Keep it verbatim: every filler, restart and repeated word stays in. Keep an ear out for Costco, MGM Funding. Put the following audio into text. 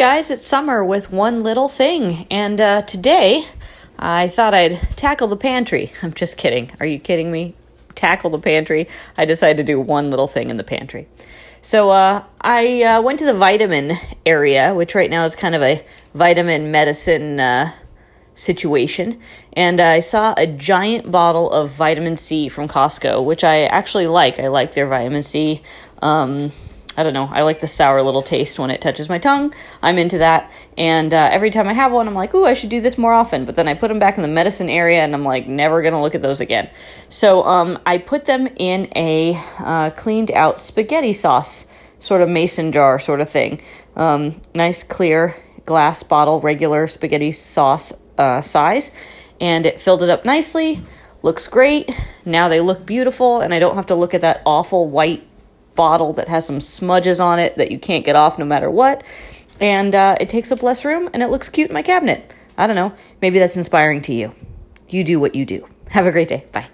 guys, it's summer with one little thing, and uh, today I thought I'd tackle the pantry. I'm just kidding. Are you kidding me? Tackle the pantry? I decided to do one little thing in the pantry. So uh, I uh, went to the vitamin area, which right now is kind of a vitamin medicine uh, situation, and I saw a giant bottle of vitamin C from Costco, which I actually like. I like their vitamin C. Um, I don't know. I like the sour little taste when it touches my tongue. I'm into that. And uh, every time I have one, I'm like, ooh, I should do this more often. But then I put them back in the medicine area, and I'm like, never going to look at those again. So um, I put them in a uh, cleaned out spaghetti sauce, sort of mason jar sort of thing. Um, nice clear glass bottle, regular spaghetti sauce uh, size. And it filled it up nicely. Looks great. Now they look beautiful, and I don't have to look at that awful white bottle that has some smudges on it that you can't get off no matter what, and uh, it takes up less room, and it looks cute in my cabinet. I don't know, maybe that's inspiring to you. You do what you do. Have a great day. Bye.